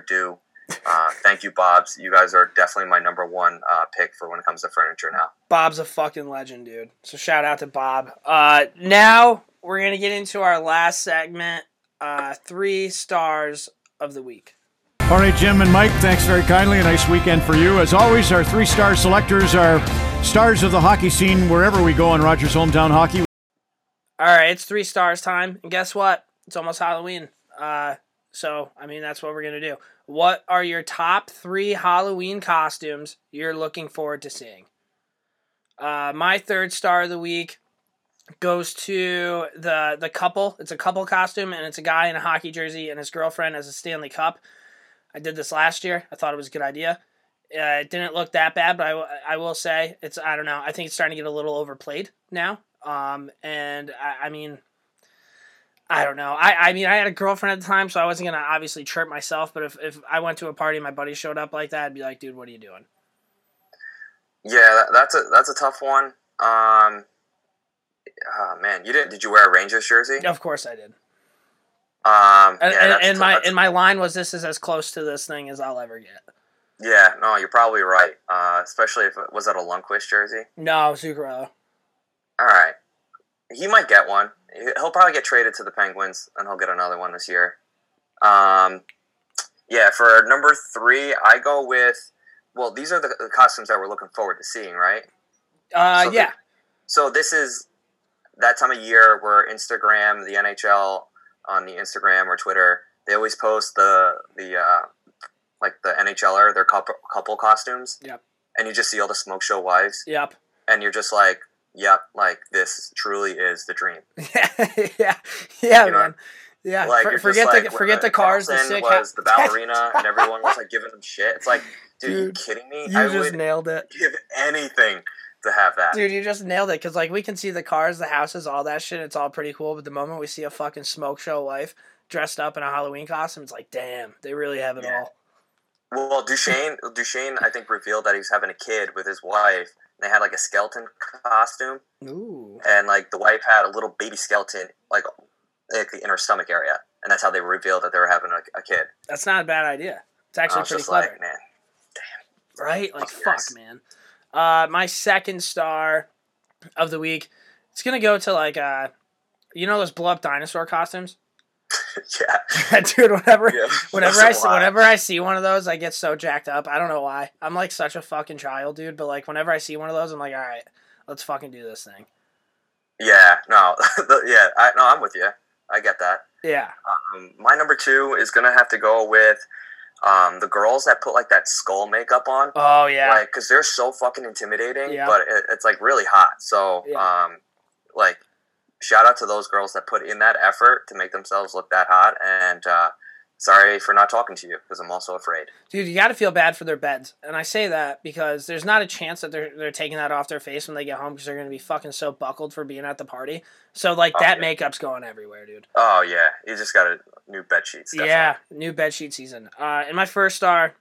due. Thank you, Bob's. You guys are definitely my number one pick for when it comes to furniture now. Bob's a fucking legend, dude. So shout out to Bob. Now we're going to get into our last segment, 3 stars of the week. All right, Jim and Mike, thanks very kindly. A nice weekend for you. As always, our 3-star selectors are stars of the hockey scene wherever we go on Rogers Hometown Hockey. All right, it's 3 stars time. And guess what? It's almost Halloween. That's what we're going to do. What are your top 3 Halloween costumes you're looking forward to seeing? My 3rd star of the week goes to the couple. It's a couple costume, and it's a guy in a hockey jersey and his girlfriend has a Stanley Cup. I did this last year. I thought it was a good idea. It didn't look that bad, but I will say it's, I don't know. I think it's starting to get a little overplayed now. I don't know. I had a girlfriend at the time, so I wasn't going to obviously chirp myself, but if I went to a party and my buddy showed up like that, I'd be like, dude, what are you doing? Yeah, that's a tough one. Did you wear a Rangers jersey? Of course I did. My line was, this is as close to this thing as I'll ever get. Yeah, no, you're probably right. Especially if was that a Lundqvist jersey? No, Zuccarello. All right, he might get one. He'll probably get traded to the Penguins, and he'll get another one this year. For number 3, I go with. Well, these are the costumes that we're looking forward to seeing, right? So this is that time of year where Instagram, the NHL. On the Instagram or Twitter, they always post the NHLer, their couple costumes. Yep. And you just see all the smoke show wives. Yep. And you're just like, yep, like this truly is the dream. yeah, you know, man. Yeah. Like, forget the cars. The sick was the ballerina, and everyone was like giving them shit. It's like, dude, are you kidding me? I would nailed it. Give anything to have that. Dude, you just nailed it, because like we can see the cars, the houses, all that shit. It's all pretty cool, but the moment we see a fucking smoke show wife dressed up in a Halloween costume, it's like, damn, they really have it all. Well, Duchesne, I think, revealed that he was having a kid with his wife. They had like a skeleton costume. Ooh. And like the wife had a little baby skeleton in her stomach area, and that's how they revealed that they were having a kid. That's not a bad idea. It's actually pretty clever. Like, man, damn. Right? Like, fuck, man. My second star of the week, it's going to go to those blow-up dinosaur costumes? Yeah. Dude, whenever I see one of those, I get so jacked up. I don't know why. I'm like such a fucking child, dude, but like whenever I see one of those, I'm like, all right, let's fucking do this thing. Yeah, no. I'm with you. I get that. Yeah. My number two is going to have to go with the girls that put like that skull makeup on. Oh, yeah. Like, because they're so fucking intimidating, but it's like really hot. So, shout out to those girls that put in that effort to make themselves look that hot. And sorry for not talking to you, because I'm also afraid. Dude, you got to feel bad for their beds. And I say that because there's not a chance that they're taking that off their face when they get home, because they're going to be fucking so buckled for being at the party. So, makeup's going everywhere, dude. Oh, yeah. You just got new bed sheets. Definitely. Yeah, new bed sheet season. And my first star,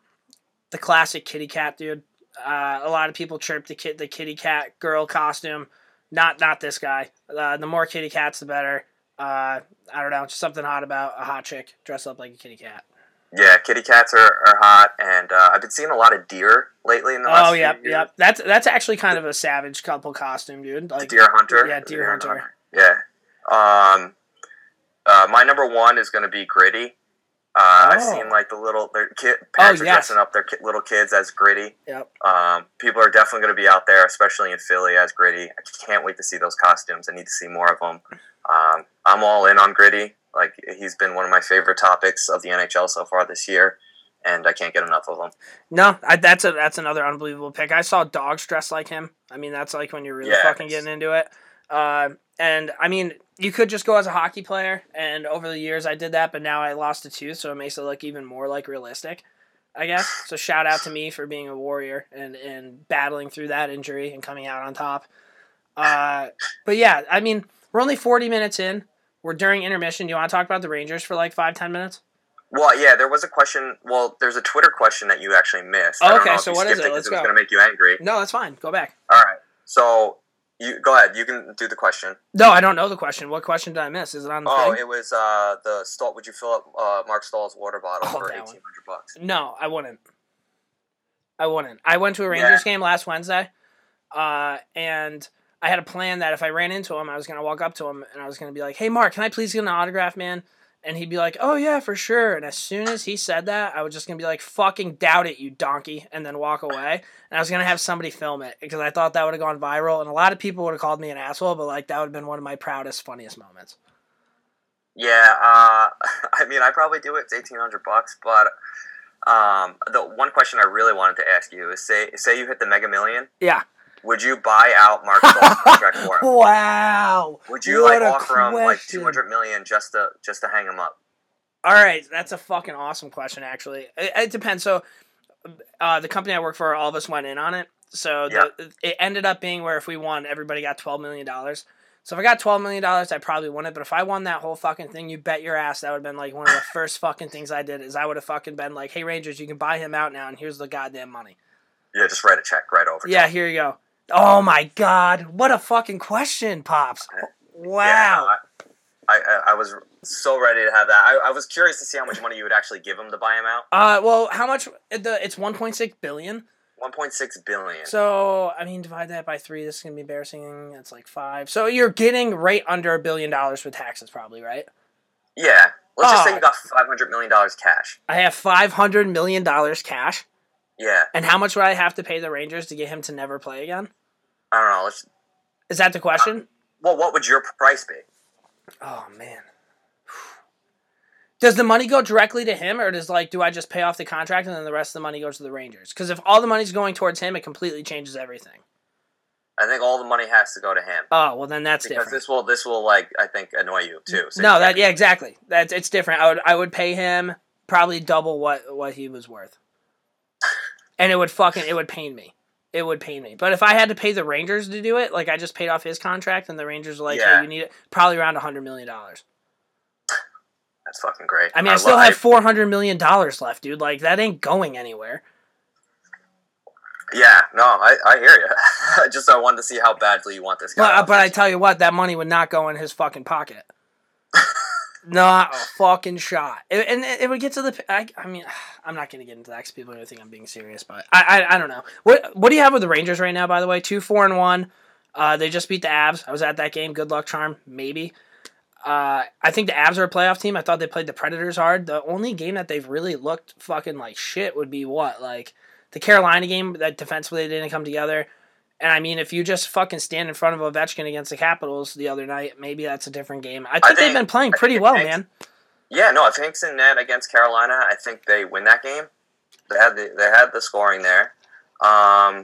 the classic kitty cat, dude. A lot of people chirp the kitty cat girl costume. Not this guy. The more kitty cats, the better. I don't know, just something hot about a hot chick dressed up like a kitty cat. Yeah, kitty cats are hot, and I've been seeing a lot of deer lately in the last few years. Yep. That's actually kind of a savage couple costume, dude. Like deer hunter. Yeah, deer hunter. Yeah. My number one is going to be Gritty. I've seen like the little parents are dressing up their little kids as Gritty. Yep. People are definitely going to be out there, especially in Philly, as Gritty. I can't wait to see those costumes. I need to see more of them. I'm all in on Gritty. Like, he's been one of my favorite topics of the NHL so far this year, and I can't get enough of him. No, that's another unbelievable pick. I saw dogs dressed like him. I mean, that's like when you're really fucking getting into it. And I mean, you could just go as a hockey player, and over the years I did that, but now I lost a tooth, so it makes it look even more like realistic, I guess. So shout out to me for being a warrior and battling through that injury and coming out on top. But yeah, I mean, we're only 40 minutes in. We're during intermission. Do you want to talk about the Rangers for like 5-10 minutes? Well, yeah, there was a question. Well, there's a Twitter question that you actually missed. Oh, okay, so what is it? Let's go. It's going to make you angry. No, that's fine. Go back. All right. So go ahead. You can do the question. No, I don't know the question. What question did I miss? Is it on the thing? Oh, it was the Stahl. Would you fill up Mark Stahl's water bottle for $1,800? No, I wouldn't. I went to a Rangers game last Wednesday, and I had a plan that if I ran into him, I was going to walk up to him, and I was going to be like, hey, Mark, can I please get an autograph, man? And he'd be like, oh, yeah, for sure. And as soon as he said that, I was just going to be like, fucking doubt it, you donkey, and then walk away. And I was going to have somebody film it, because I thought that would have gone viral. And a lot of people would have called me an asshole, but like that would have been one of my proudest, funniest moments. Yeah, I mean, I probably do it. It's $1,800, but the one question I really wanted to ask you is, say you hit the Mega Million. Yeah. Would you buy out Mark Stahl's contract for him? Wow! Would you offer him like $200 million just to hang him up? All right, that's a fucking awesome question. Actually, it depends. So, the company I work for, all of us went in on it. So it ended up being where if we won, everybody got $12 million. So if I got $12 million, I probably won it. But if I won that whole fucking thing, you bet your ass that would have been like one of the first fucking things I did. Is I would have fucking been like, "Hey Rangers, you can buy him out now, and here's the goddamn money." Yeah, just write a check right over. Yeah, here you go. Oh my God! What a fucking question, Pops! Wow. Yeah, I was so ready to have that. I was curious to see how much money you would actually give him to buy him out. Well, how much? It's $1.6 billion. $1.6 billion. So I mean, divide that by 3. This is gonna be embarrassing. It's like 5. So you're getting right under $1 billion with taxes, probably, right? Yeah. Let's just say you got $500 million cash. I have $500 million cash. Yeah. And how much would I have to pay the Rangers to get him to never play again? I don't know. Is that the question? Well, what would your price be? Oh, man. Does the money go directly to him, or do I just pay off the contract and then the rest of the money goes to the Rangers? Because if all the money's going towards him, it completely changes everything. I think all the money has to go to him. Oh, well, then that's different. Because this will I think, annoy you, too. So no, exactly. It's different. I would pay him probably double what he was worth. And it would pain me. it would pain me. But if I had to pay the Rangers to do it, like I just paid off his contract and the Rangers are like, hey, you need it, probably around $100 million. That's fucking great. I mean, I still have $400 million left, dude. Like, that ain't going anywhere. Yeah, no, I hear you. I wanted to see how badly you want this guy. But I tell you what, that money would not go in his fucking pocket. Not a fucking shot. It would get to the... I mean, I'm not going to get into that because people are going to think I'm being serious, but I don't know. What do you have with the Rangers right now, by the way? 2-4-1. They just beat the Avs. I was at that game. Good luck, charm. Maybe. I think the Avs are a playoff team. I thought they played the Predators hard. The only game that they've really looked fucking like shit would be what? Like... the Carolina game, that defensively didn't come together. And, I mean, if you just fucking stand in front of Ovechkin against the Capitals the other night, maybe that's a different game. I think they've been playing pretty well, man. Yeah, no, if Hinks in net against Carolina, I think they win that game. They had the scoring there. Yeah, I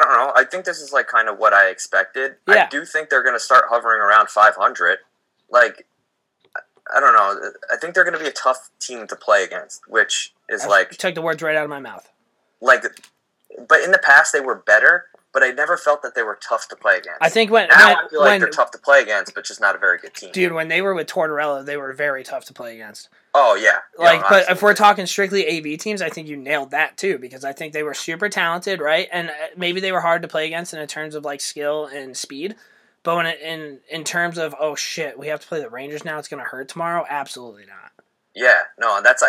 don't know. I think this is, like, kind of what I expected. Yeah. I do think they're going to start hovering around 500. Like, I don't know. I think they're going to be a tough team to play against, which... You took the words right out of my mouth. But in the past they were better, but I never felt that they were tough to play against. I feel like they're tough to play against, but just not a very good team. Dude, when they were with Tortorella, they were very tough to play against. Oh, yeah. But if we're talking strictly AV teams, I think you nailed that, too, because I think they were super talented, right? And maybe they were hard to play against in terms of, like, skill and speed, but when in terms of, oh, shit, we have to play the Rangers now, it's going to hurt tomorrow? Absolutely not. Yeah, no, and that's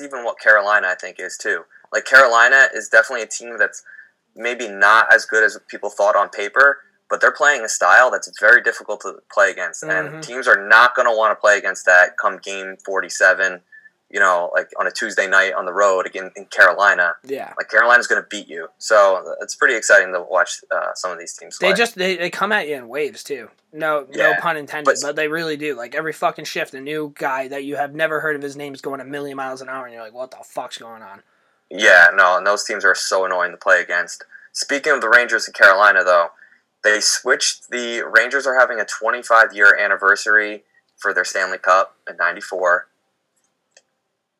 even what Carolina, I think, is too. Like, Carolina is definitely a team that's maybe not as good as people thought on paper, but they're playing a style that's very difficult to play against, and teams are not going to want to play against that come game 47, you know, like on a Tuesday night on the road again in Carolina. Yeah. Like, Carolina's going to beat you. So it's pretty exciting to watch some of these teams play. They come at you in waves, too. No pun intended, but they really do. Like, every fucking shift, a new guy that you have never heard of his name is going a million miles an hour, and you're like, what the fuck's going on? Yeah, no, and those teams are so annoying to play against. Speaking of the Rangers in Carolina, though, they switched. The Rangers are having a 25-year anniversary for their Stanley Cup in '94,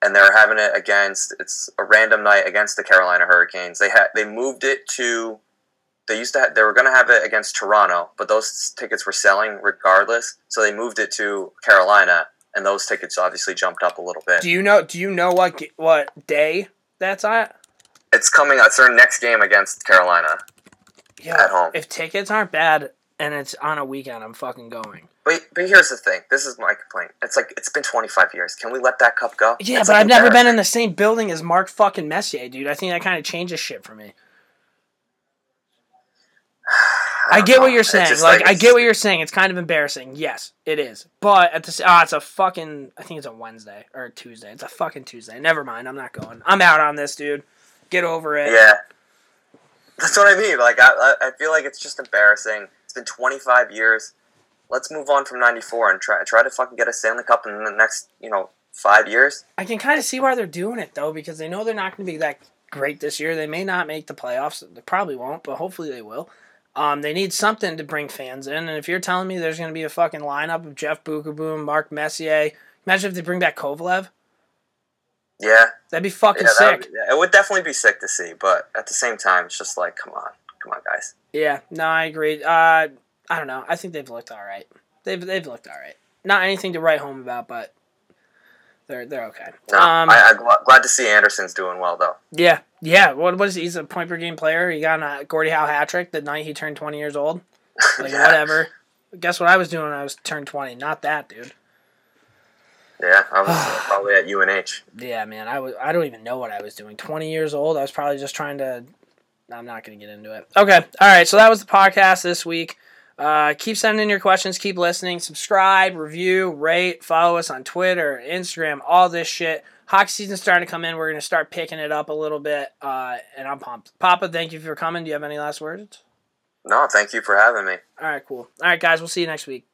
and they're having it against, it's a random night against the Carolina Hurricanes. They moved it to... They were going to have it against Toronto, but those tickets were selling regardless, so they moved it to Carolina, and those tickets obviously jumped up a little bit. Do you know what day that's at? It's coming. It's their next game against Carolina at home. If tickets aren't bad and it's on a weekend, I'm fucking going. But here's the thing. This is my complaint. It's like, it's been 25 years. Can we let that cup go? Yeah, but I've never been in the same building as Mark fucking Messier, dude. I think that kind of changes shit for me. I get what you're saying. I get what you're saying. It's kind of embarrassing. Yes, it is. But it's a fucking... I think it's a Wednesday or a Tuesday. It's a fucking Tuesday. Never mind. I'm not going. I'm out on this, dude. Get over it. Yeah. That's what I mean. Like, I feel like it's just embarrassing. It's been 25 years. Let's move on from '94 and try to fucking get a Stanley Cup in the next, 5 years. I can kind of see why they're doing it, though, because they know they're not going to be that great this year. They may not make the playoffs. They probably won't, but hopefully they will. They need something to bring fans in, and if you're telling me there's going to be a fucking lineup of Jeff Bookaboom, Mark Messier, imagine if they bring back Kovalev. Yeah. That'd be fucking sick. It would definitely be sick to see, but at the same time, it's just like, come on, guys. Yeah, no, I agree. I don't know. I think they've looked all right. They've looked all right. Not anything to write home about, but they're okay. No, I'm glad to see Anderson's doing well, though. Yeah. Yeah, what is he? He's a point-per-game player. He got a Gordie Howe hat trick the night he turned 20 years old. Like, yeah. Whatever. Guess what I was doing when I was turned 20? Not that, dude. Yeah, I was probably at UNH. Yeah, man, I don't even know what I was doing. 20 years old, I was probably just trying to... I'm not going to get into it. Okay, all right, so that was the podcast this week. Keep sending in your questions. Keep listening. Subscribe, review, rate, follow us on Twitter, Instagram, all this shit. Hockey season's starting to come in. We're going to start picking it up a little bit, and I'm pumped. Papa, thank you for coming. Do you have any last words? No, thank you for having me. All right, cool. All right, guys, we'll see you next week.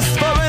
Best for